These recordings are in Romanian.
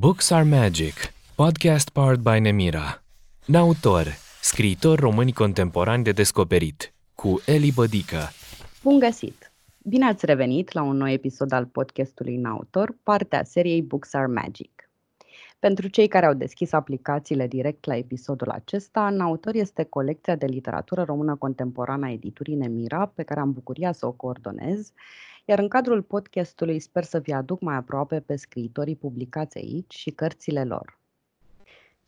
Books are Magic, podcast powered by Nemira. Autor, scriitori români contemporani de descoperit, cu Eli Bădică. Bun găsit! Bine ați revenit la un nou episod al podcastului Autor, partea seriei Books are Magic. Pentru cei care au deschis aplicațiile direct la episodul acesta, Autor este colecția de literatură română contemporană a editurii Nemira, pe care am bucuria să o coordonez, iar în cadrul podcastului sper să vi aduc mai aproape pe scriitorii publicați aici și cărțile lor.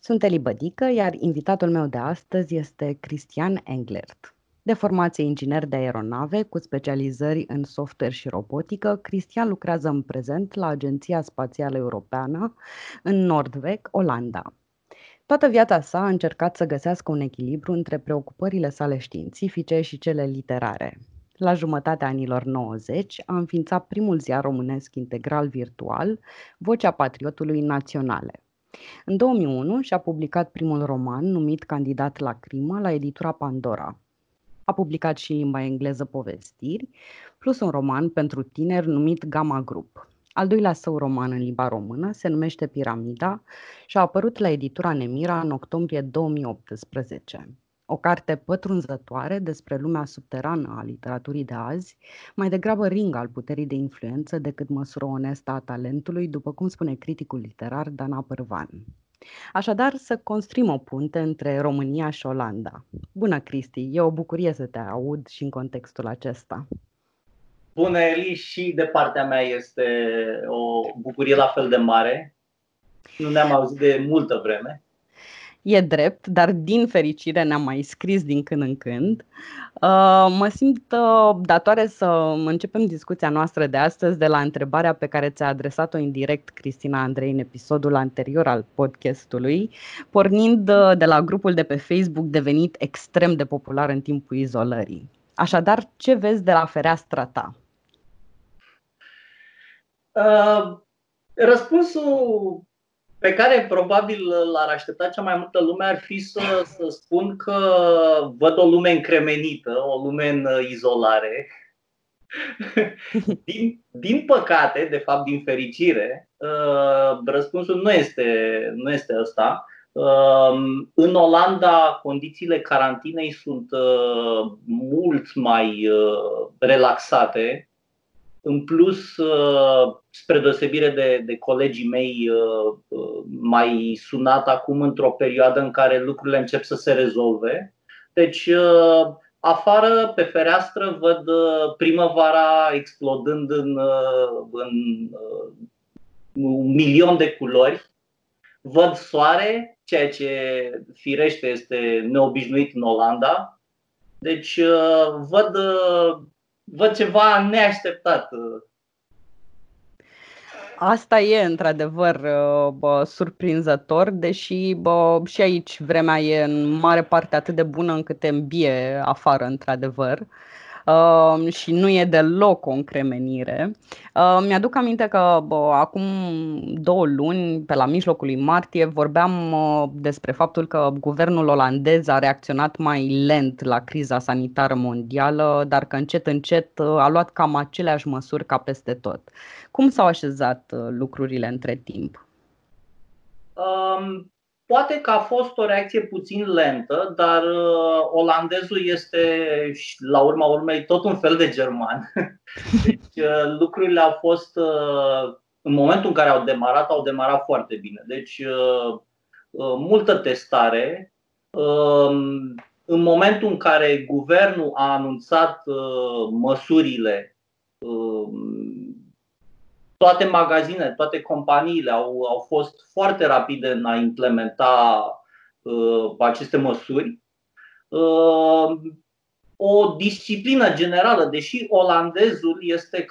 Sunt Eli Bădică, iar invitatul meu de astăzi este Cristian Englert. De formație inginer de aeronave cu specializări în software și robotică, Cristian lucrează în prezent la Agenția Spațială Europeană în Nordvec, Olanda. Toată viața sa a încercat să găsească un echilibru între preocupările sale științifice și cele literare. La jumătatea anilor 90 a înființat primul ziar românesc integral virtual, Vocea Patriotului Naționale. În 2001 și-a publicat primul roman numit Candidat la crimă la editura Pandora. A publicat și în limba engleză povestiri, plus un roman pentru tineri numit Gama Group. Al doilea său roman în limba română se numește Piramida și a apărut la editura Nemira în octombrie 2018. O carte pătrunzătoare despre lumea subterană a literaturii de azi, mai degrabă ring al puterii de influență decât măsură onestă a talentului, după cum spune criticul literar Dana Părvan. Așadar, să construim o punte între România și Olanda. Bună, Cristi! E o bucurie să te aud și în contextul acesta. Bună, Eli! Și de partea mea este o bucurie la fel de mare. Nu ne-am auzit de multă vreme. E drept, dar din fericire ne-am mai scris din când în când. Mă simt datoare să începem discuția noastră de astăzi de la întrebarea pe care ți-a adresat-o indirect Cristina Andrei în episodul anterior al podcastului, pornind de la grupul de pe Facebook devenit extrem de popular în timpul izolării. Așadar, ce vezi de la fereastra ta? Răspunsul pe care probabil l-ar aștepta cea mai multă lume ar fi să spun că văd o lume încremenită, o lume în izolare. Din păcate, de fapt din fericire, răspunsul nu este ăsta. În Olanda, condițiile carantinei sunt mult mai relaxate. În plus, spre deosebire de colegii mei, mai sunat acum într-o perioadă în care lucrurile încep să se rezolve. Deci, afară, pe fereastră, văd primăvara explodând în un milion de culori. Văd soare, ceea ce firește este neobișnuit în Olanda. Deci, văd ceva neașteptat. Asta e într-adevăr surprinzător, deși și aici vremea e în mare parte atât de bună încât te îmbie afară într-adevăr. Și nu e deloc o încremenire. Mi-aduc aminte că acum 2 luni, pe la mijlocul lui martie, vorbeam despre faptul că guvernul olandez a reacționat mai lent la criza sanitară mondială, dar că încet, încet a luat cam aceleași măsuri ca peste tot. Cum s-au așezat lucrurile între timp? Poate că a fost o reacție puțin lentă, dar olandezul este, la urma urmei, tot un fel de german. Deci lucrurile au fost, în momentul în care au demarat foarte bine. Deci multă testare. În momentul în care guvernul a anunțat măsurile, toate magazinele, toate companiile au fost foarte rapide în a implementa aceste măsuri. O disciplină generală, deși olandezul este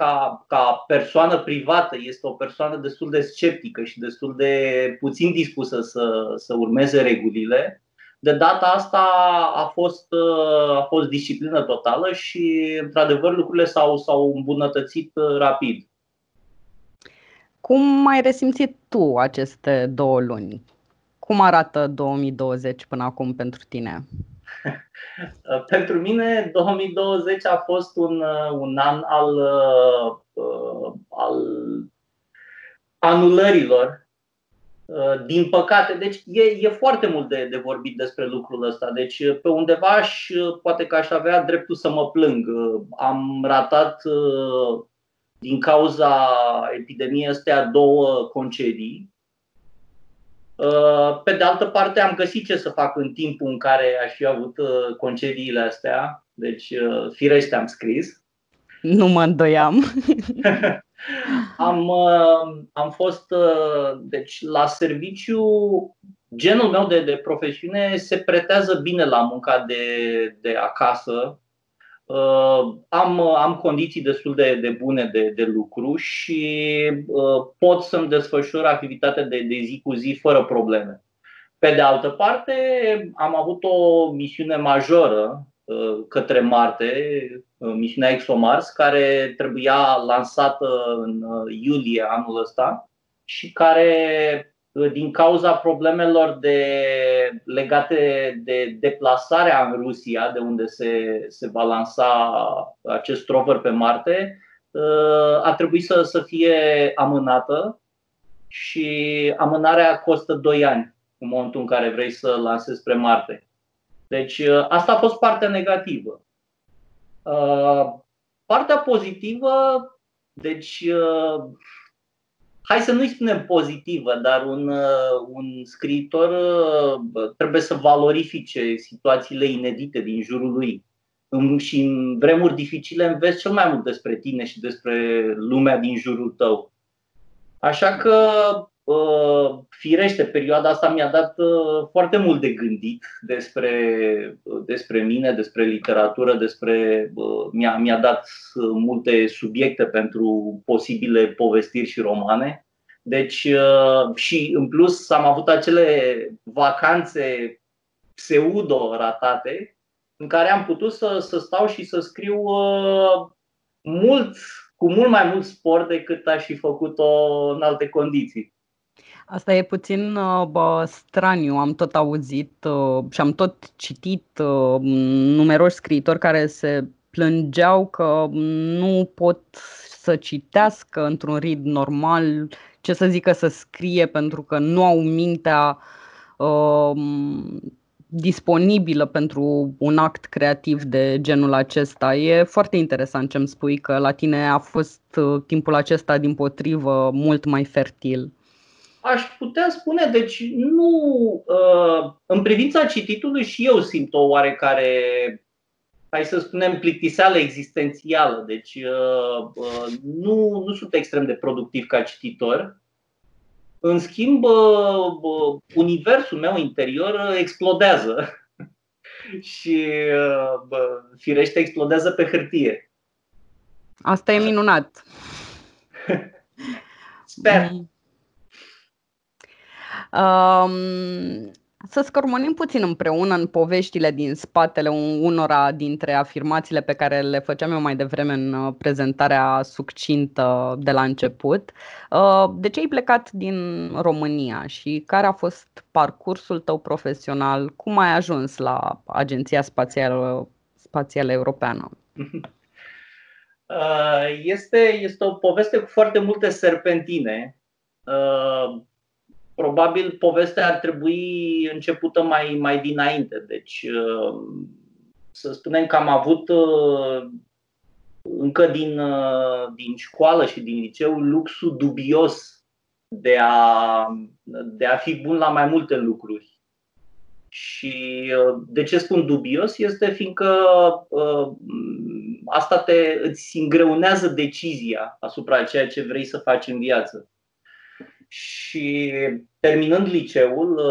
ca persoană privată, este o persoană destul de sceptică și destul de puțin dispusă să urmeze regulile, de data asta a fost disciplină totală și, într-adevăr, lucrurile s-au îmbunătățit rapid. Cum ai resimțit tu aceste 2 luni? Cum arată 2020 până acum pentru tine? Pentru mine 2020 a fost un an al anulărilor. Din păcate, deci e foarte mult de vorbit despre lucrul ăsta. Deci pe undeva poate că aș avea dreptul să mă plâng. Am ratat din cauza epidemiei astea 2 concedii. Pe de altă parte, am găsit ce să fac în timpul în care aș fi avut concediile astea. Deci firește am scris. Nu mă îndoiam. Am fost deci, la serviciu. Genul meu de profesiune se pretează bine la munca de acasă. Am condiții destul de bune de lucru și pot să-mi desfășor activitatea de zi cu zi fără probleme. Pe de altă parte, am avut o misiune majoră către Marte, misiunea ExoMars, care trebuia lansată în iulie anul ăsta și care, din cauza problemelor legate de deplasarea în Rusia, de unde se va lansa acest rover pe Marte, a trebuit să fie amânată și amânarea costă 2 ani în momentul în care vrei să lansezi spre Marte. Deci asta a fost partea negativă. Partea pozitivă, deci hai să nu-i spunem pozitivă, dar un scriitor trebuie să valorifice situațiile inedite din jurul lui. Și în vremuri dificile înveți cel mai mult despre tine și despre lumea din jurul tău. Așa că firește, perioada asta mi-a dat foarte mult de gândit despre mine, despre literatură, mi-a dat multe subiecte pentru posibile povestiri și romane. Deci, și în plus am avut acele vacanțe pseudo-ratate în care am putut să stau și să scriu cu mult mai mult spor decât aș fi făcut-o în alte condiții. Asta e puțin straniu, am tot auzit și am tot citit numeroși scriitori care se plângeau că nu pot să citească într-un ritm normal, ce să zică să scrie, pentru că nu au mintea disponibilă pentru un act creativ de genul acesta. E foarte interesant ce îmi spui, că la tine a fost timpul acesta dimpotrivă mult mai fertil. Aș putea spune, deci nu, în privința cititului și eu simt o oarecare, hai să spunem, plictiseală existențială. Deci nu sunt extrem de productiv ca cititor. În schimb, universul meu interior explodează și firește explodează pe hârtie. Asta e minunat. Sper. Să scormonim puțin împreună în poveștile din spatele unora dintre afirmațiile pe care le făceam eu mai devreme în prezentarea succintă de la început. De ce ai plecat din România și care a fost parcursul tău profesional? Cum ai ajuns la Agenția Spațială Europeană? Este o poveste cu foarte multe serpentine. Probabil povestea ar trebui începută mai dinainte. Deci să spunem că am avut încă din școală și din liceu luxul dubios de a fi bun la mai multe lucruri. Și de ce spun dubios este fiindcă asta îți îngreunează decizia asupra ceea ce vrei să faci în viață. Și terminând liceul,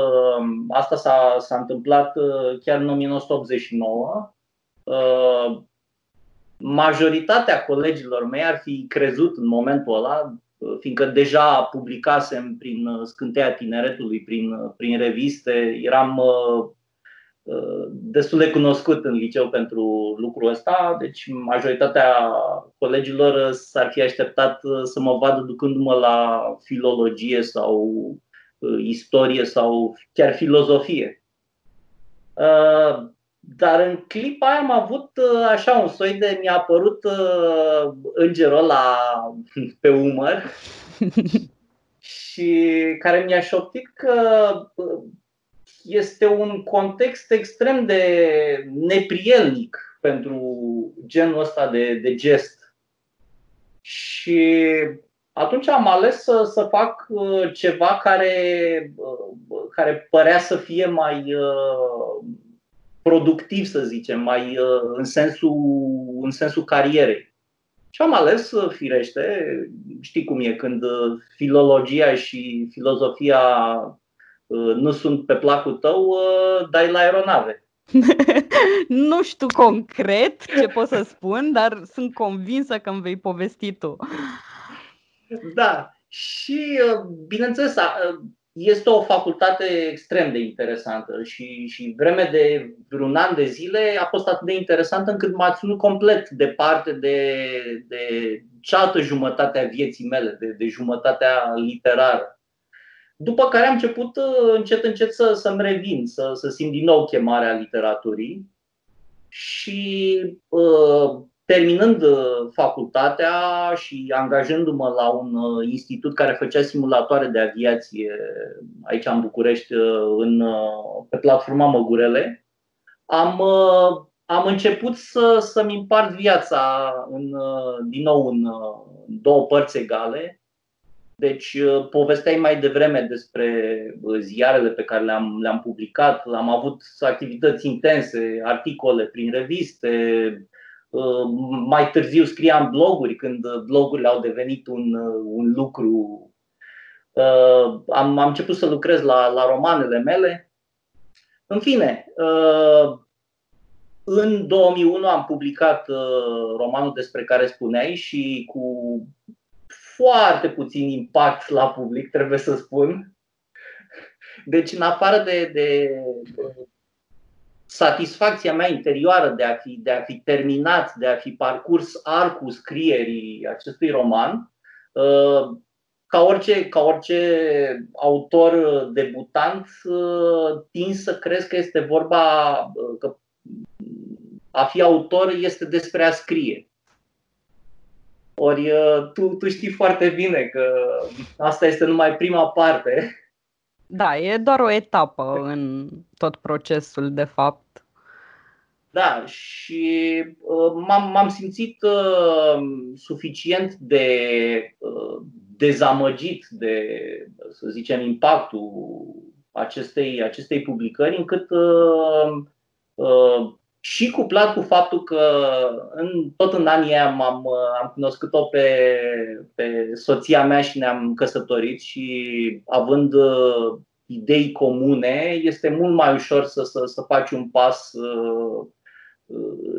asta s-a întâmplat chiar în 1989, majoritatea colegilor mei ar fi crezut în momentul ăla, fiindcă deja publicasem prin Scânteia Tineretului, prin reviste, eram destul de cunoscut în liceu pentru lucrul ăsta, deci majoritatea colegilor s-ar fi așteptat să mă vadă ducându-mă la filologie sau istorie sau chiar filozofie. Dar în clipa aia am avut așa un soi de, mi-a apărut îngerul ăla pe umăr și care mi-a șoptit că este un context extrem de neprielnic pentru genul ăsta de gest. Și atunci am ales să fac ceva care părea să fie mai productiv, să zicem, mai în sensul carierei. Și am ales, firește, știi cum e, când filologia și filozofia nu sunt pe placul tău, dai la aeronave. Nu știu concret ce pot să spun, dar sunt convinsă că îmi vei povesti tu. Da, și bineînțeles, este o facultate extrem de interesantă și vreme de vreun an de zile a fost atât de interesantă încât m-a ținut complet departe de cealaltă jumătate a vieții mele, de jumătatea literară. După care am început încet, încet să-mi revin, să simt din nou chemarea literaturii și terminând facultatea și angajându-mă la un institut care făcea simulatoare de aviație aici în București, pe platforma Măgurele, am început să-mi împart viața din nou în două părți egale. Deci povesteai mai devreme despre ziarele pe care le-am publicat. Am avut activități intense, articole prin reviste. Mai târziu scriam bloguri, când blogurile au devenit un lucru. Am început să lucrez la romanele mele. În fine, în 2001 am publicat romanul despre care spuneai și cu foarte puțin impact la public, trebuie să spun. Deci, în afară de satisfacția mea interioară de a fi terminat, de a fi parcurs arcul scrierii acestui roman, ca orice autor debutant, tind să crezi că este vorba că a fi autor este despre a scrie. Ori tu știi foarte bine că asta este numai prima parte. Da, e doar o etapă în tot procesul, de fapt. Da, și m-am simțit suficient de dezamăgit de, să zicem, impactul acestei publicări, încât și cuplat cu faptul că tot în anii aia am cunoscut-o pe soția mea și ne-am căsătorit și având idei comune, este mult mai ușor să faci un pas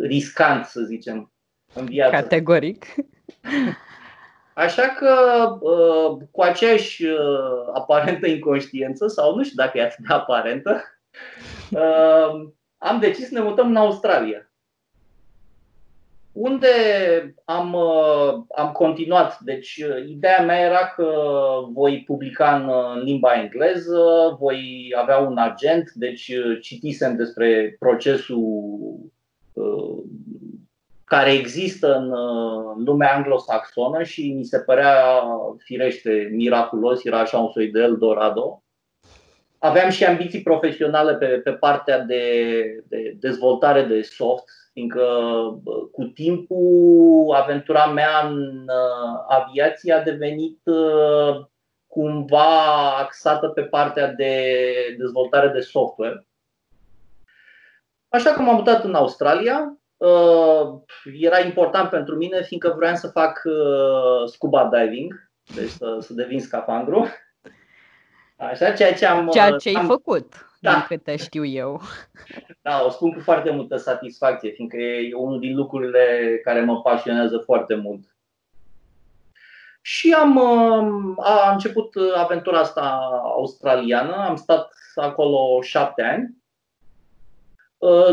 riscant, să zicem, în viață. Categoric. Așa că cu aceeași aparentă inconștiență, sau nu știu dacă e atât de aparentă, am decis să ne mutăm în Australia, unde am continuat. Deci ideea mea era că voi publica în limba engleză, voi avea un agent, deci citisem despre procesul care există în lumea anglosaxonă și mi se părea, firește, miraculos, era așa un soi de Eldorado. Aveam și ambiții profesionale pe partea de dezvoltare de soft, fiindcă cu timpul aventura mea în aviație a devenit cumva axată pe partea de dezvoltare de software. Așa că m-am mutat în Australia. Era important pentru mine, fiindcă vroiam să fac scuba diving, deci să devin scafandru. Așa, ceea ce ai făcut, da. Din câte știu eu. Da, o spun cu foarte multă satisfacție, fiindcă e unul din lucrurile care mă pasionează foarte mult. Și a început aventura asta australiană, am stat acolo 7 ani.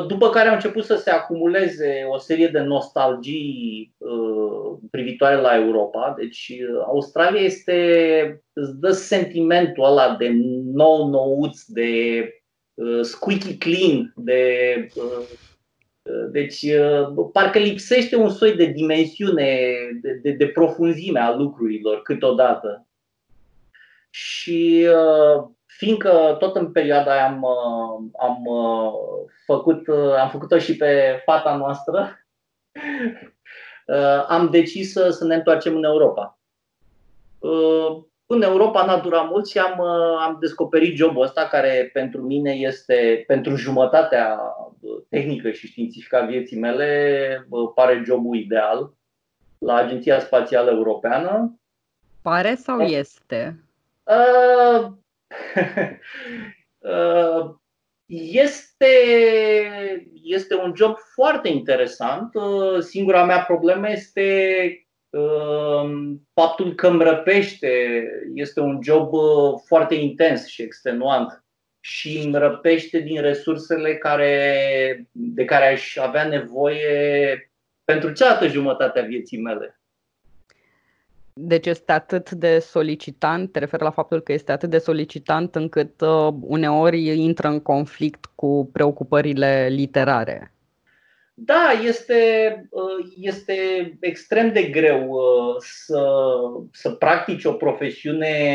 După care au început să se acumuleze o serie de nostalgii privitoare la Europa. Deci Australia îți dă sentimentul ăla de nou-nouț, de squeaky clean, deci parcă lipsește un soi de dimensiune, de profunzime a lucrurilor câteodată. și fiindcă tot în perioada aia am făcut-o și pe fata noastră, am decis să ne întoarcem în Europa. În Europa n-a durat mult și am descoperit jobul ăsta, care pentru mine este, pentru jumătatea tehnică și științifică a vieții mele, pare jobul ideal la Agenția Spațială Europeană. Pare sau este? Este un job foarte interesant. Singura mea problemă este faptul că îmi răpește. Este un job foarte intens și extenuant și îmi răpește din resursele de care aș avea nevoie pentru cealaltă jumătate a vieții mele. Deci este atât de solicitant, te referi la faptul că este atât de solicitant încât uneori intră în conflict cu preocupările literare. Da, este extrem de greu să practici o profesiune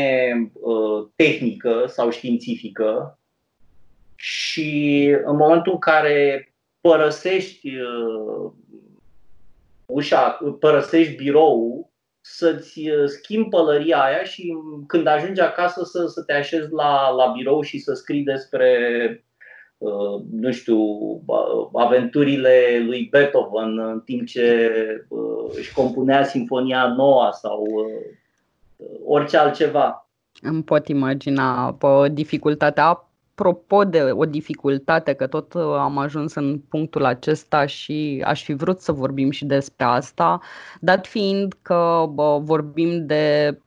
tehnică sau științifică și în momentul în care părăsești ușa, părăsești biroul, să-ți schimbi pălăria aia și când ajungi acasă să te așezi la birou și să scrii despre, nu știu, aventurile lui Beethoven în timp ce își compunea Sinfonia Noua sau orice altceva. Îmi pot imagina dificultatea. Apropo de o dificultate, că tot am ajuns în punctul acesta și aș fi vrut să vorbim și despre asta, dat fiind că vorbim de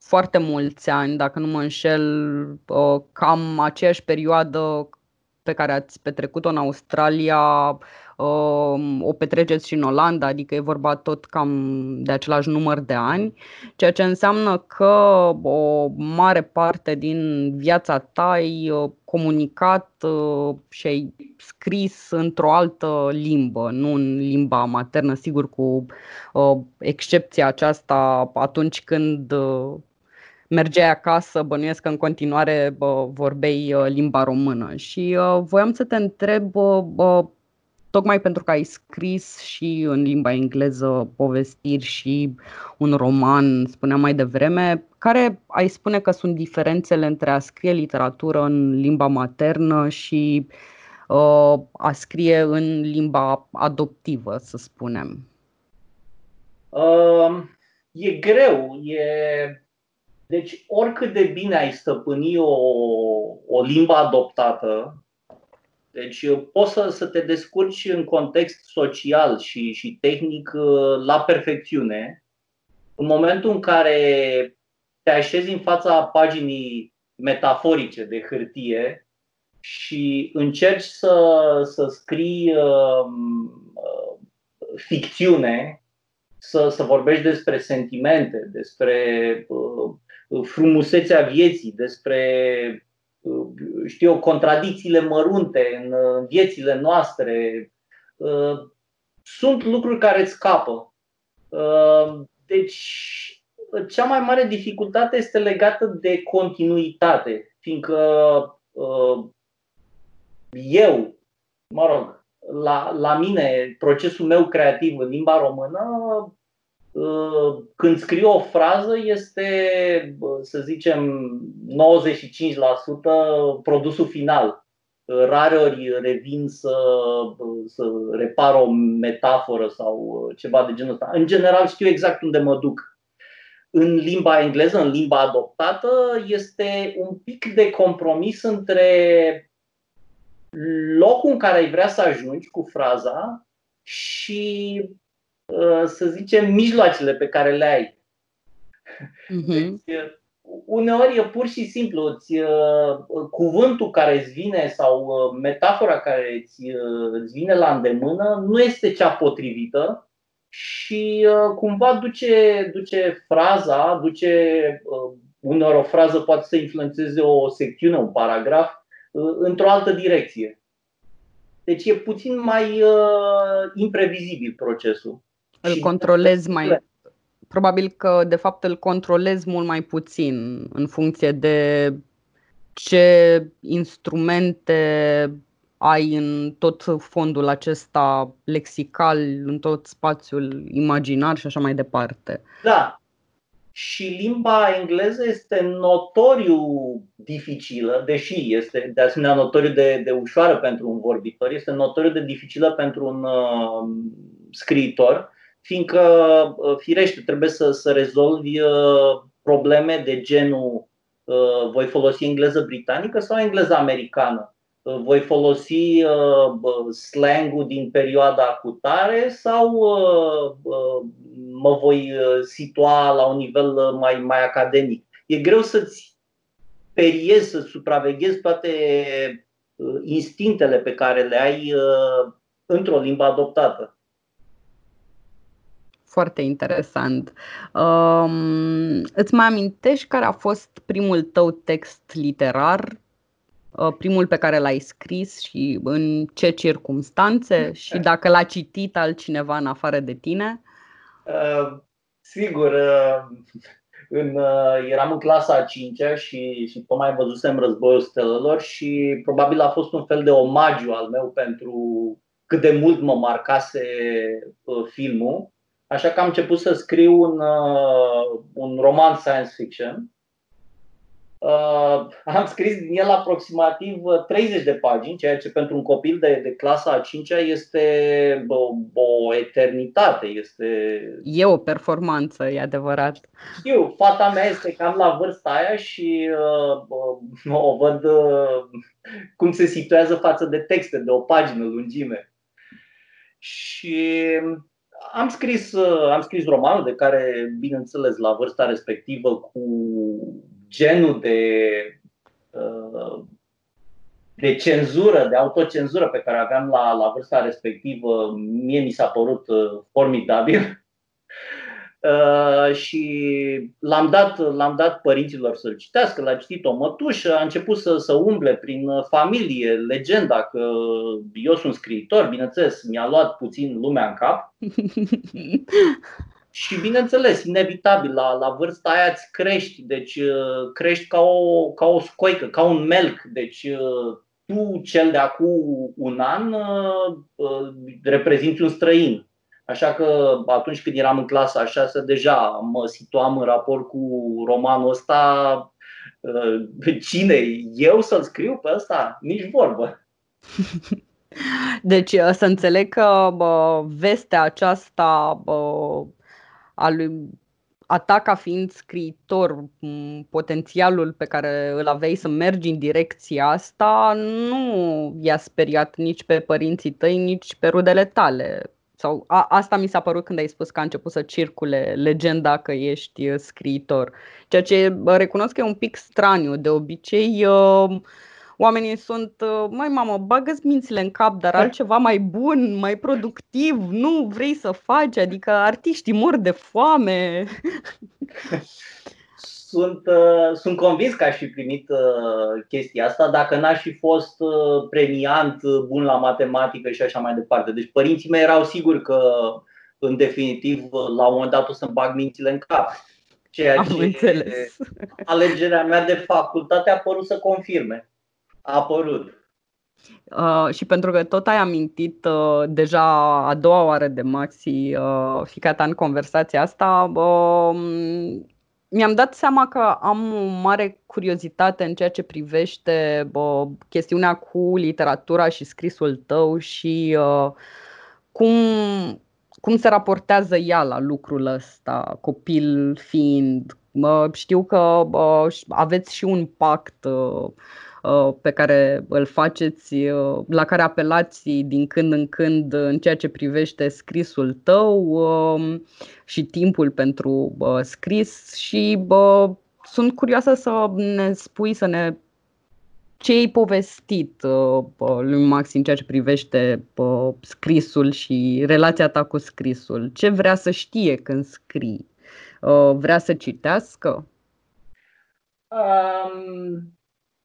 foarte mulți ani, dacă nu mă înșel, cam aceeași perioadă pe care ați petrecut-o în Australia, o petreceți și în Olanda, adică e vorba tot cam de același număr de ani, ceea ce înseamnă că o mare parte din viața ta ai comunicat și ai scris într-o altă limbă, nu în limba maternă, sigur cu excepția aceasta atunci când mergeai acasă, bănuiesc că în continuare vorbeai limba română. Și voiam să te întreb, tocmai pentru că ai scris și în limba engleză povestiri și un roman, spuneam mai devreme, care ai spune că sunt diferențele între a scrie literatură în limba maternă și a scrie în limba adoptivă, să spunem? E greu, Deci oricât de bine ai stăpâni o limbă adoptată, deci poți să te descurci în context social și tehnic la perfecțiune. În momentul în care te așezi în fața paginii metaforice de hârtie și încerci să scrii ficțiune, să vorbești despre sentimente, despre frumusețea vieții, despre, știu eu, contradicțiile mărunte în viețile noastre, sunt lucruri care îți scapă. Deci cea mai mare dificultate este legată de continuitate, fiindcă eu, mă rog, la mine, procesul meu creativ în limba română, când scriu o frază, este, să zicem, 95% produsul final. Rareori revin să repar o metaforă sau ceva de genul ăsta. În general știu exact unde mă duc. În limba engleză, în limba adoptată, este un pic de compromis între locul în care ai vrea să ajungi cu fraza și, să zicem, mijloacele pe care le ai. Deci, uneori e pur și simplu cuvântul care îți vine sau metafora care îți vine la îndemână nu este cea potrivită și cumva duce fraza, uneori o frază poate să influențeze o secțiune, un paragraf, într-o altă direcție. Deci e puțin mai imprevizibil procesul. Îl controlezi mai probabil că de fapt îl controlez mult mai puțin în funcție de ce instrumente ai în tot fondul acesta lexical, în tot spațiul imaginar și așa mai departe. Da. Și limba engleză este notoriu dificilă, deși este de asemenea notoriu de ușoară pentru un vorbitor, este notoriu de dificilă pentru un scriitor, fiindcă firește trebuie să rezolvi probleme de genul voi folosi engleză britanică sau engleză americană? Voi folosi slang-ul din perioada cutare sau mă voi situa la un nivel mai academic? E greu să-ți periezi, să supraveghezi toate instinctele pe care le ai într-o limbă adoptată. Foarte interesant. Îți mai amintești care a fost primul tău text literar? Primul pe care l-ai scris și în ce circumstanțe și dacă l-a citit altcineva în afară de tine? Sigur, eram în clasa a 5-a și tocmai văzusem Războiul Stelelor și probabil a fost un fel de omagiu al meu pentru cât de mult mă marcase filmul. Așa că am început să scriu un roman science fiction. Am scris din el aproximativ 30 de pagini, ceea ce pentru un copil de clasa a 5-a este o eternitate. E o performanță, e adevărat. Știu, fata mea este cam la vârsta aia și o văd cum se situează față de texte de o pagină lungime. Și am scris romanul de care, bineînțeles, la vârsta respectivă cu genul de cenzură, de autocenzură pe care aveam la vârsta respectivă, mie mi s-a părut formidabil și l-am dat părinților să-l citească, l-a citit o mătușă, a început să umble prin familie legenda că eu sunt scriitor, bineînțeles, mi-a luat puțin lumea în cap. Și bineînțeles, inevitabil, la vârsta aia îți crești, deci crești ca o scoică, ca un melc. Deci tu, cel de acum un an, reprezinți un străin. Așa că atunci când eram în clasa a 6-a, deja mă situam în raport cu romanul ăsta. Cine? Eu să-l scriu pe ăsta? Nici vorbă. Deci să înțeleg că vestea aceasta a ta ca fiind scriitor, potențialul pe care îl aveai să mergi în direcția asta, nu i-a speriat nici pe părinții tăi, nici pe rudele tale. Sau asta mi s-a părut când ai spus că a început să circule legenda că ești scriitor. Ceea ce recunosc că e un pic straniu. De obicei oamenii sunt, mai mamă, bagă-ți mințile în cap, dar altceva mai bun, mai productiv, nu vrei să faci, adică artiștii mor de foame. Sunt convins că aș fi primit chestia asta dacă n-aș fi fost premiant, bun la matematică și așa mai departe. Deci părinții mei erau siguri că, în definitiv, la un moment dat o să-mi bag mințile în cap. Ceea ce alegerea mea de facultate a părut să confirme. A apărut. Și pentru că tot ai amintit deja a doua oară de Maxi, fiica ta în conversația asta, mi-am dat seama că am o mare curiozitate în ceea ce privește chestiunea cu literatura și scrisul tău și cum se raportează ea la lucrul ăsta, copil fiind. Știu că aveți și un pact pe care îl faceți, la care apelați din când în când în ceea ce privește scrisul tău și timpul pentru scris și sunt curioasă să ne spui, ce ai povestit lui Max în ceea ce privește scrisul și relația ta cu scrisul. Ce vrea să știe când scrii? Vrea să citească?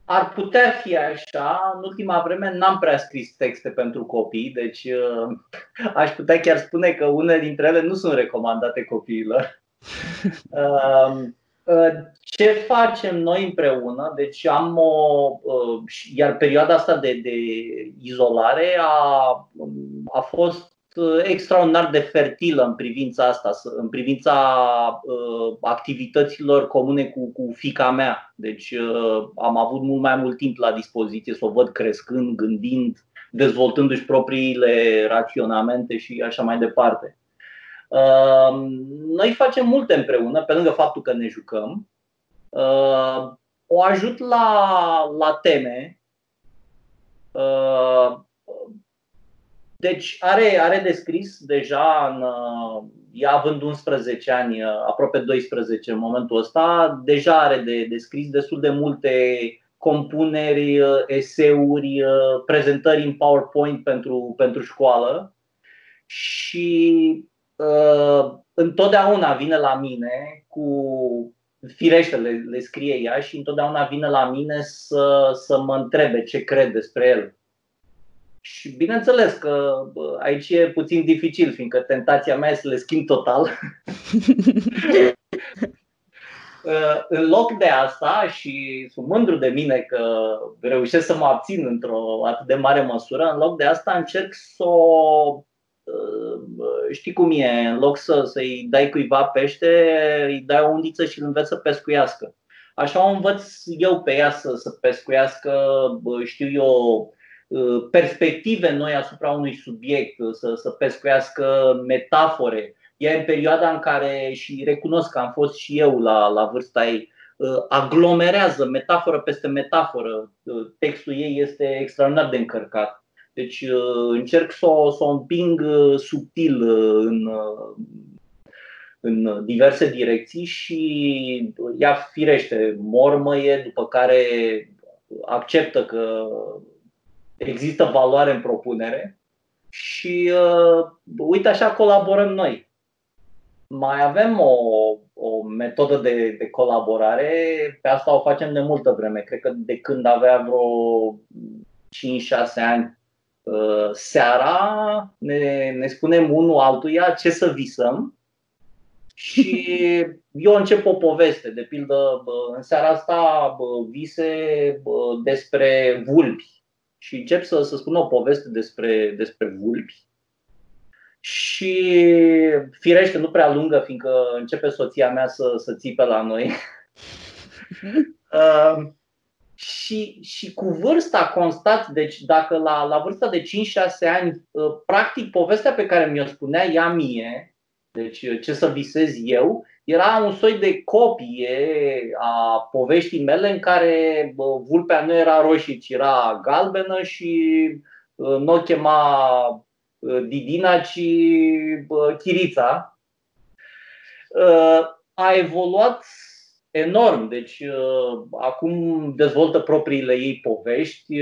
Ar putea fi așa. În ultima vreme n-am prea scris texte pentru copii, deci aș putea chiar spune că unele dintre ele nu sunt recomandate copiilor. Ce facem noi împreună? Deci am iar perioada asta de izolare a fost extraordinar de fertilă în privința asta, în privința activităților comune cu fiica mea. Deci am avut mult mai mult timp la dispoziție să o văd crescând, gândind, dezvoltându-și propriile raționamente și așa mai departe. Noi facem multe împreună, pe lângă faptul că ne jucăm. O ajut la teme. Deci are de scris deja, ea având 11 ani, aproape 12 în momentul ăsta, deja are de scris destul de multe compuneri, eseuri, prezentări în PowerPoint pentru școală. Și întotdeauna vine la mine cu... Firește, le scrie ea și întotdeauna vine la mine să mă întrebe ce cred despre el. Și bineînțeles că aici e puțin dificil, fiindcă tentația mea e să le schimb total. În loc de asta, și sunt mândru de mine că reușesc să mă abțin într-o atât de mare măsură, în loc de asta încerc să o... Știi cum e, în loc să-i dai cuiva pește, îi dai o undiță și îl înveți să pescuiască. Așa o învăț eu pe ea să pescuiască, știu eu, perspective noi asupra unui subiect, să pescuiască metafore. Ea în perioada în care, și recunosc că am fost și eu la vârsta ei, aglomerează metaforă peste metaforă. Textul ei este extraordinar de încărcat. Deci încerc să o împing subtil în diverse direcții și ea, firește, mormăie, după care acceptă că există valoare în propunere și uite așa colaborăm noi. Mai avem o metodă de colaborare, pe asta o facem de multă vreme, cred că de când avea vreo 5-6 ani. Seara ne spunem unul altuia ce să visăm și eu încep o poveste. De pildă, în seara asta vise despre vulpi și încep să spun o poveste despre vulpi. Și firește, nu prea lungă, fiindcă începe soția mea să țipe la noi. Și cu vârsta constat, deci dacă la vârsta de 5-6 ani, practic povestea pe care mi-o spunea ea mie, deci ce să visez eu, era un soi de copie a poveștii mele în care vulpea nu era roșie, ci era galbenă și nu o chema Didina, ci Chirița. A evoluat enorm, deci acum dezvoltă propriile ei povești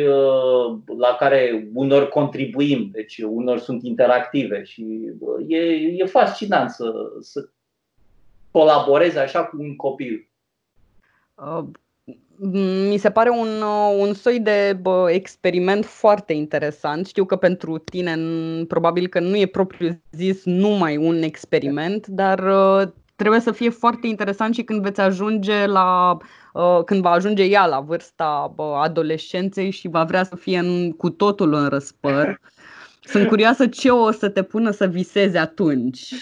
la care unor contribuim, deci unor sunt interactive și e fascinant să colaborezi așa cu un copil. Mi se pare un soi de experiment foarte interesant. Știu că pentru tine probabil că nu e propriu zis numai un experiment, dar trebuie să fie foarte interesant și când veți ajunge când va ajunge ea la vârsta adolescenței și va vrea să fie cu totul în răspăr. Sunt curioasă ce o să te pună să visezi atunci.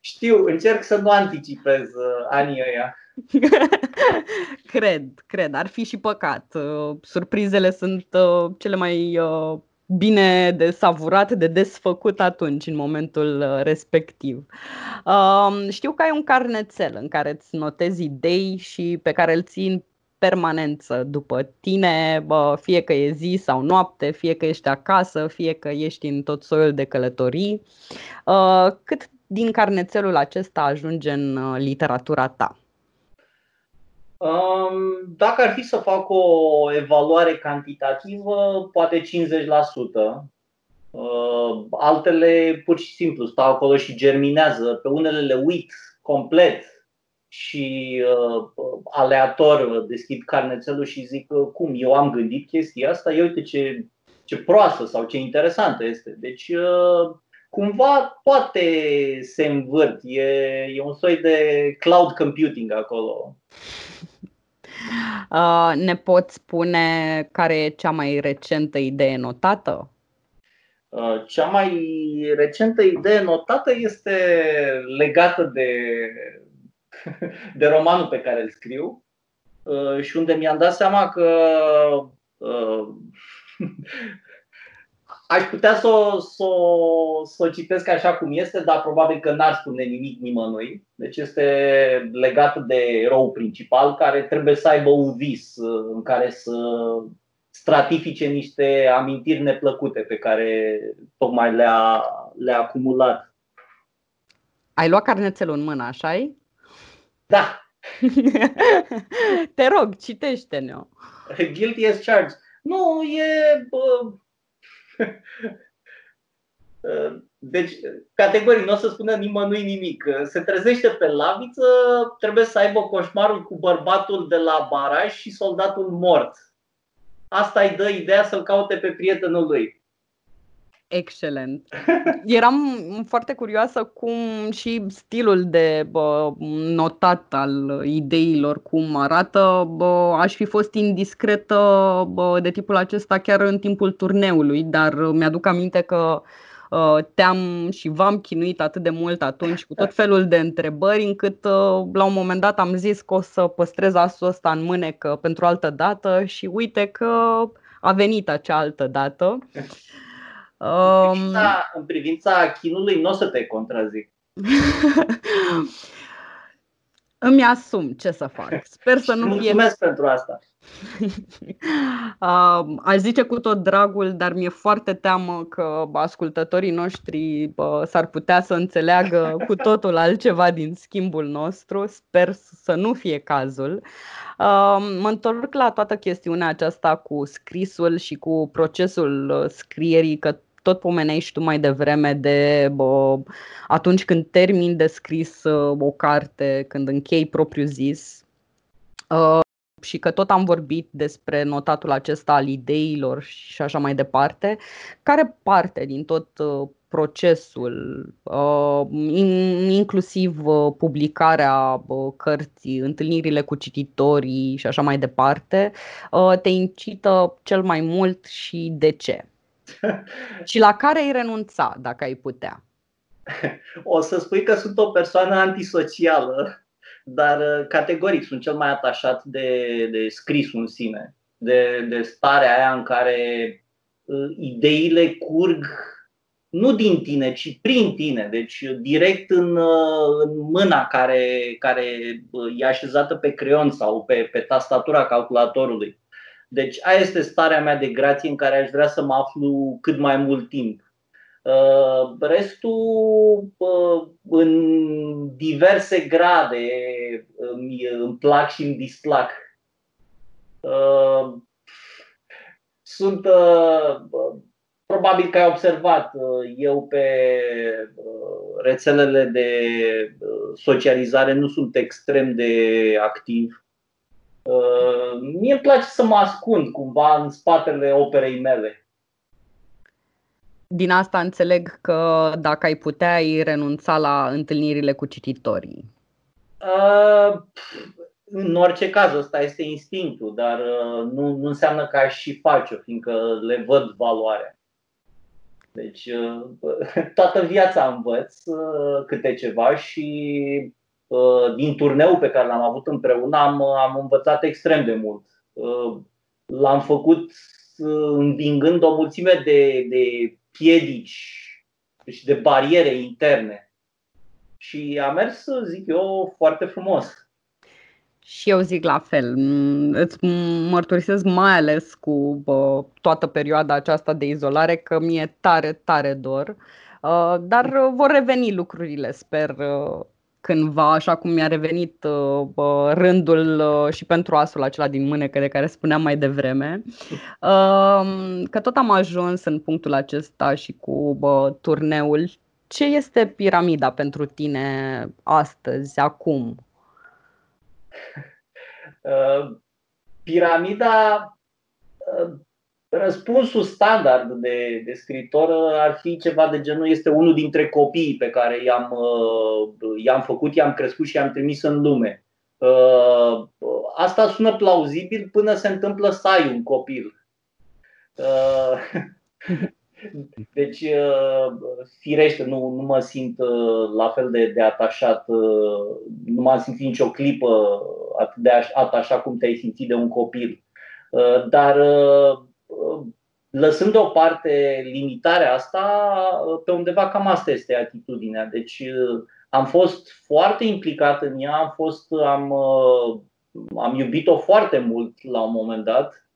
Știu, încerc să nu anticipez anii ăia. Cred, ar fi și păcat. Surprizele sunt cele mai bine de savurat, de desfăcut atunci, în momentul respectiv. Știu că ai un carnețel în care îți notezi idei și pe care îl ții în permanență după tine, fie că e zi sau noapte, fie că ești acasă, fie că ești în tot soiul de călătorii. Cât din carnețelul acesta ajunge în literatura ta? Dacă ar fi să fac o evaluare cantitativă, poate 50%. Altele pur și simplu stau acolo și germinează. Pe unele le uit complet și aleator deschid carnețelul și zic: cum, eu am gândit chestia asta, ia uite ce proastă sau ce interesantă este. Deci cumva poate se învârt. E un soi de cloud computing acolo. Ne poți spune care e cea mai recentă idee notată? Cea mai recentă idee notată este legată de romanul pe care îl scriu și unde mi-am dat seama că aș putea să o citesc așa cum este, dar probabil că n-ar spune nimic nimănui. Deci este legată de eroul principal, care trebuie să aibă un vis în care să stratifice niște amintiri neplăcute pe care tocmai le-a acumulat. Ai luat carnețelul în mână, așa-i? Da. Te rog, citește-ne-o. Guilty as charged. Nu, deci, categoric, nu o să spună nimănui nimic. Se trezește pe laviță, trebuie să aibă coșmarul cu bărbatul de la baraj și soldatul mort. Asta îi dă ideea să-l caute pe prietenul lui. Excelent! Eram foarte curioasă cum și stilul de notat al ideilor, cum arată. Aș fi fost indiscretă de tipul acesta chiar în timpul turneului, dar mi-aduc aminte că te-am și v-am chinuit atât de mult atunci cu tot felul de întrebări, încât la un moment dat am zis că o să păstrez asul ăsta în mânecă pentru altă dată și uite că a venit acea altă dată. În privința chinului nu o să te contrazic. Îmi asum, ce să fac. Sper să nu fie... Mulțumesc pentru asta. Aș zice cu tot dragul, dar mi-e foarte teamă că ascultătorii noștri s-ar putea să înțeleagă cu totul altceva din schimbul nostru. Sper să nu fie cazul. Mă întorc la toată chestiunea aceasta cu scrisul și cu procesul scrierii, că tot pomeneai și tu mai devreme de atunci când termin de scris o carte, când închei propriu-zis, și că tot am vorbit despre notatul acesta al ideilor și așa mai departe. Care parte din tot procesul, inclusiv publicarea cărții, întâlnirile cu cititorii și așa mai departe, te incită cel mai mult și de ce? Și la care ai renunța dacă ai putea? O să spui că sunt o persoană antisocială, dar categoric sunt cel mai atașat de scrisul în sine, de starea aia în care ideile curg nu din tine, ci prin tine, deci direct în mâna care e așezată pe creion sau pe tastatura calculatorului. Deci aia este starea mea de grație în care aș vrea să mă aflu cât mai mult timp. Restul, în diverse grade, îmi plac și îmi displac. Sunt, probabil că ai observat, eu pe rețelele de socializare nu sunt extrem de activ. Mie îmi place să mă ascund cumva în spatele operei mele. Din asta înțeleg că dacă ai putea, ai renunța la întâlnirile cu cititorii. În orice caz, ăsta este instinctul, dar nu înseamnă că aș și face-o, fiindcă le văd valoarea. Deci toată viața învăț câte ceva și... Din turneul pe care l-am avut împreună am învățat extrem de mult. L-am făcut învingând o mulțime de piedici și de bariere interne. Și a mers, zic eu, foarte frumos. Și eu zic la fel. Îți mărturisesc, mai ales cu toată perioada aceasta de izolare, că mi-e tare, tare dor. Dar vor reveni lucrurile, sper, cândva, așa cum mi-a revenit rândul și pentru asul acela din mânecă de care spuneam mai devreme, că tot am ajuns în punctul acesta și cu turneul. Ce este Piramida pentru tine astăzi, acum? Piramida Răspunsul standard de scriitoră ar fi ceva de genul: este unul dintre copiii pe care i-am făcut, i-am crescut și i-am trimis în lume. Asta sună plauzibil până se întâmplă să ai un copil. Deci, firește, nu mă simt la fel de atașat, nu m-am simțit nicio clipă atât de atașat cum te-ai simțit de un copil. Dar lăsând deoparte limitarea asta, pe undeva cam asta este atitudinea. Deci am fost foarte implicat în ea, am iubit-o foarte mult la un moment dat.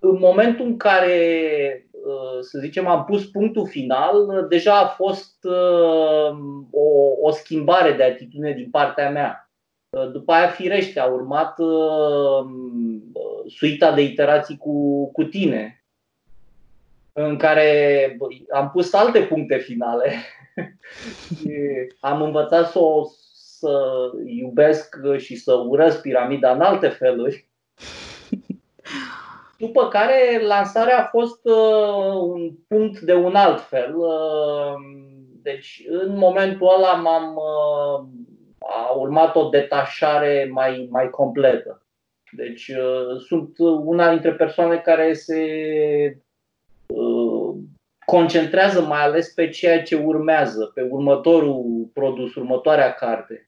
În momentul în care, să zicem, am pus punctul final, deja a fost o schimbare de atitudine din partea mea. După aia, firește, a urmat suita de iterații cu tine, în care am pus alte puncte finale. Am învățat să iubesc și să urăsc Piramida în alte feluri. După care lansarea a fost un punct de un alt fel. Deci în momentul ăla a urmat o detașare mai completă. Deci sunt una dintre persoane care se concentrează mai ales pe ceea ce urmează, pe următorul produs, următoarea carte.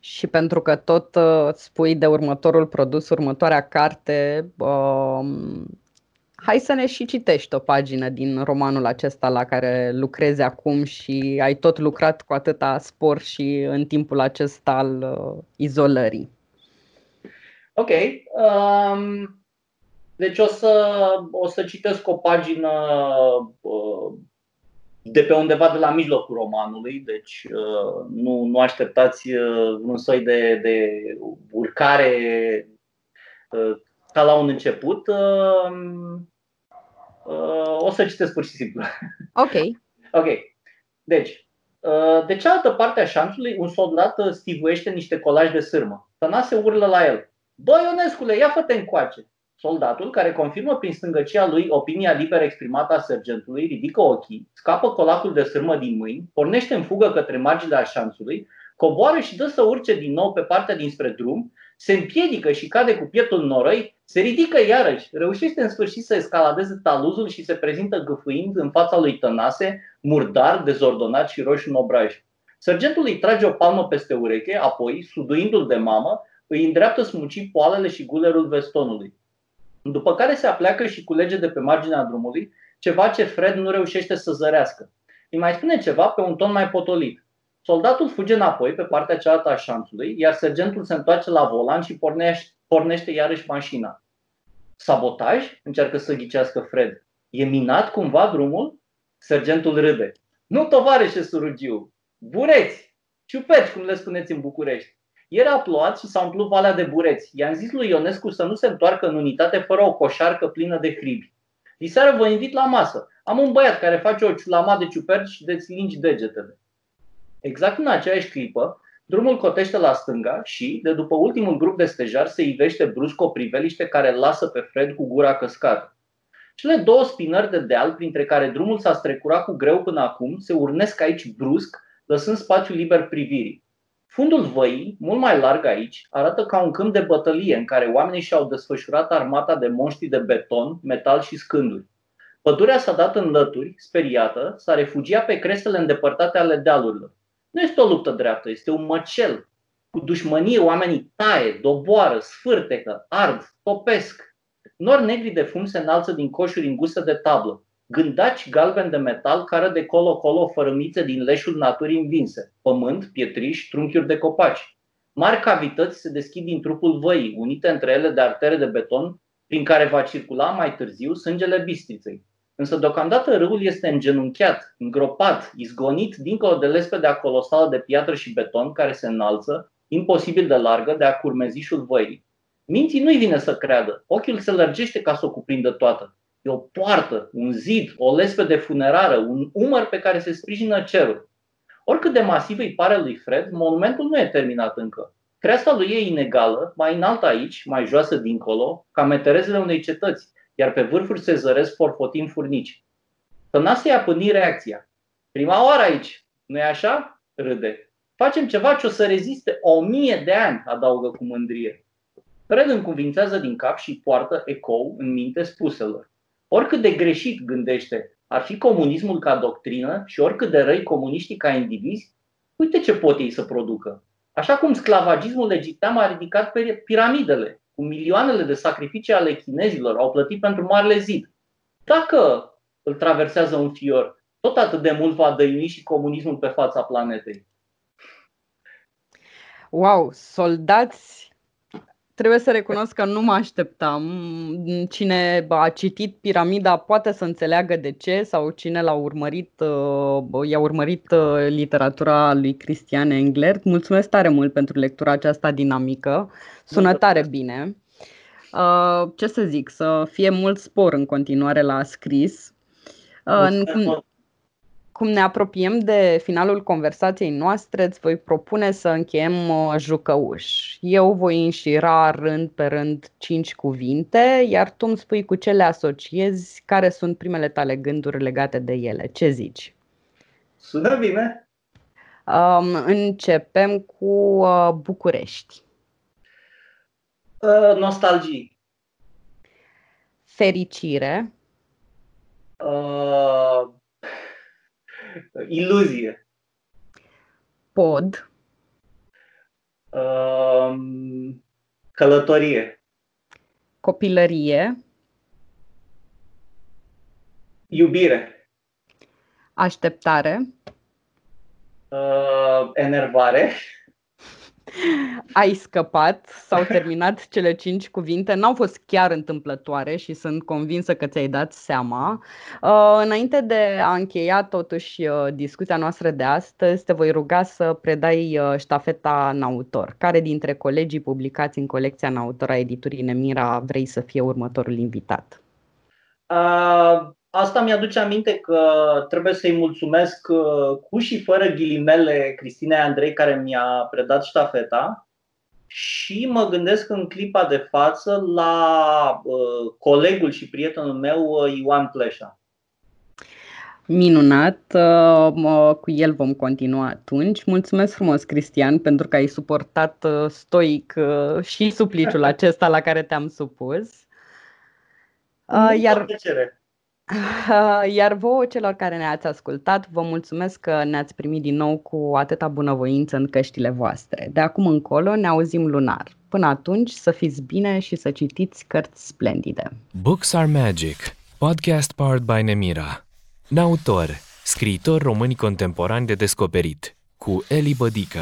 Și pentru că tot spui de următorul produs, următoarea carte, hai să ne și citești o pagină din romanul acesta la care lucrezi acum și ai tot lucrat cu atâta spor și în timpul acesta al izolării. Ok. Deci o să citesc o pagină de pe undeva de la mijlocul romanului, deci nu așteptați un soi de urcare ca la un început. O să citesc pur și simplu. Ok. Deci, de cealaltă parte a șanțului, un soldat stivuiește niște colaje de sârmă. Tănase urlă la el: "Bă, Ionescule, ia fă-te încoace!" Soldatul, care confirmă prin stângăcia lui opinia liberă exprimată a sergentului, ridică ochii, scapă colacul de sârmă din mâini, pornește în fugă către marginea șanțului, coboară și dă să urce din nou pe partea dinspre drum, se împiedică și cade cu pieptul în noroi, se ridică iarăși, reușește în sfârșit să escaladeze taluzul și se prezintă gâfâind în fața lui Tănase, murdar, dezordonat și roșu în obraj. Sergentul îi trage o palmă peste ureche, apoi, suduindu-l de mamă, îi îndreaptă smucit poalele și gulerul vestonului. După care se apleacă și culege de pe marginea drumului ceva ce Fred nu reușește să zărească. Îi mai spune ceva pe un ton mai potolit. Soldatul fuge înapoi pe partea cealaltă a șanțului, iar sergentul se întoarce la volan și pornește iarăși mașina. Sabotaj? Încearcă să ghicească Fred. E minat cumva drumul? Sergentul râde. Nu, tovarășe Surugiu! Bureți! Ciuperci, cum le spuneți în București. Ieri a plouat și s-a umplut valea de bureți. I-am zis lui Ionescu să nu se întoarcă în unitate fără o coșarcă plină de hribi. Diseară vă invit la masă. Am un băiat care face o ciulama de ciuperci și de-ți lingi degetele. Exact în aceeași clipă, drumul cotește la stânga și, de după ultimul grup de stejari, se ivește brusc o priveliște care lasă pe Fred cu gura căscată. Cele două spinări de deal, printre care drumul s-a strecurat cu greu până acum, se urnesc aici brusc, lăsând spațiu liber privirii. Fundul văii, mult mai larg aici, arată ca un câmp de bătălie în care oamenii și-au desfășurat armata de monștri de beton, metal și scânduri. Pădurea s-a dat în lături, speriată, s-a refugiat pe crestele îndepărtate ale dealurilor. Nu este o luptă dreaptă, este un măcel. Cu dușmănie oamenii taie, doboară, sfârtecă, ard, topesc. Nori negri de fum se înalță din coșuri înguste de tablă. Gândaci galben de metal care de colo-colo fărâmițe din leșul naturii învinse, pământ, pietriș, trunchiuri de copaci. Mari cavități se deschid din trupul văii, unite între ele de artere de beton, prin care va circula mai târziu sângele Bistriței. Însă deocamdată râul este îngenunchiat, îngropat, izgonit dincolo de lespedea colosală de piatră și beton care se înalță, imposibil de largă, de-a curmezișul văii. Minții nu-i vine să creadă, ochiul se lărgește ca să o cuprindă toată. E o poartă, un zid, o lespede funerară, un umăr pe care se sprijină cerul. Oricât de masiv îi pare lui Fred, monumentul nu e terminat încă. Creasta lui e inegală, mai înaltă aici, mai joasă dincolo, ca meterezele unei cetăți, iar pe vârfuri se zăresc forfotind furnici. Tănase i-a pândit reacția. Prima oară aici, nu-i așa? Râde. Facem ceva ce o să reziste 1000 de ani, adaugă cu mândrie. Red încuvințează din cap și poartă ecou în minte spuselor. Oricât de greșit gândește ar fi comunismul ca doctrină și oricât de răi comuniștii ca indivizi, uite ce pot ei să producă. Așa cum sclavagismul legitim a ridicat pe piramidele, cu milioanele de sacrificii ale chinezilor au plătit pentru Marele Zid. Dacă îl traversează un fior, tot atât de mult va dăinui și comunismul pe fața planetei. Wow, soldați! Trebuie să recunosc că nu mă așteptam. Cine a citit Piramida poate să înțeleagă de ce, sau cine l-a urmărit, i-a urmărit literatura lui Cristian Englert. Mulțumesc tare mult pentru lectura aceasta dinamică. Sună tare bine. Ce să zic, să fie mult spor în continuare la scris. Cum ne apropiem de finalul conversației noastre, îți voi propune să încheiem jucăuș. Eu voi înșira rând pe rând 5 cuvinte, iar tu îmi spui cu ce le asociezi, care sunt primele tale gânduri legate de ele. Ce zici? Sună bine! Începem cu București. Nostalgie. Fericire. Iluzie. Pod. Călătorie. Copilărie. Iubire. Așteptare. Enervare. Ai scăpat, s-au terminat cele 5 cuvinte. N-au fost chiar întâmplătoare și sunt convinsă că ți-ai dat seama. Înainte de a încheia totuși discuția noastră de astăzi, te voi ruga să predai ștafeta în autor. Care dintre colegii publicați în colecția în autor a editurii Nemira vrei să fie următorul invitat? Asta mi-aduce aminte că trebuie să-i mulțumesc cu și fără ghilimele Cristinei Andrei, care mi-a predat ștafeta, și mă gândesc în clipa de față la colegul și prietenul meu Ioan Pleșa. Minunat, cu el vom continua atunci. Mulțumesc frumos, Cristian, pentru că ai suportat stoic și supliciul acesta la care te-am supus. Iar... Iar vouă, celor care ne-ați ascultat, vă mulțumesc că ne-ați primit din nou cu atâta bunăvoință în căștile voastre. De acum încolo ne auzim lunar. Până atunci, să fiți bine și să citiți cărți splendide. Books are Magic, podcast powered by Nemira. N-autor, scriitori români contemporani de descoperit, cu Eli Bădică.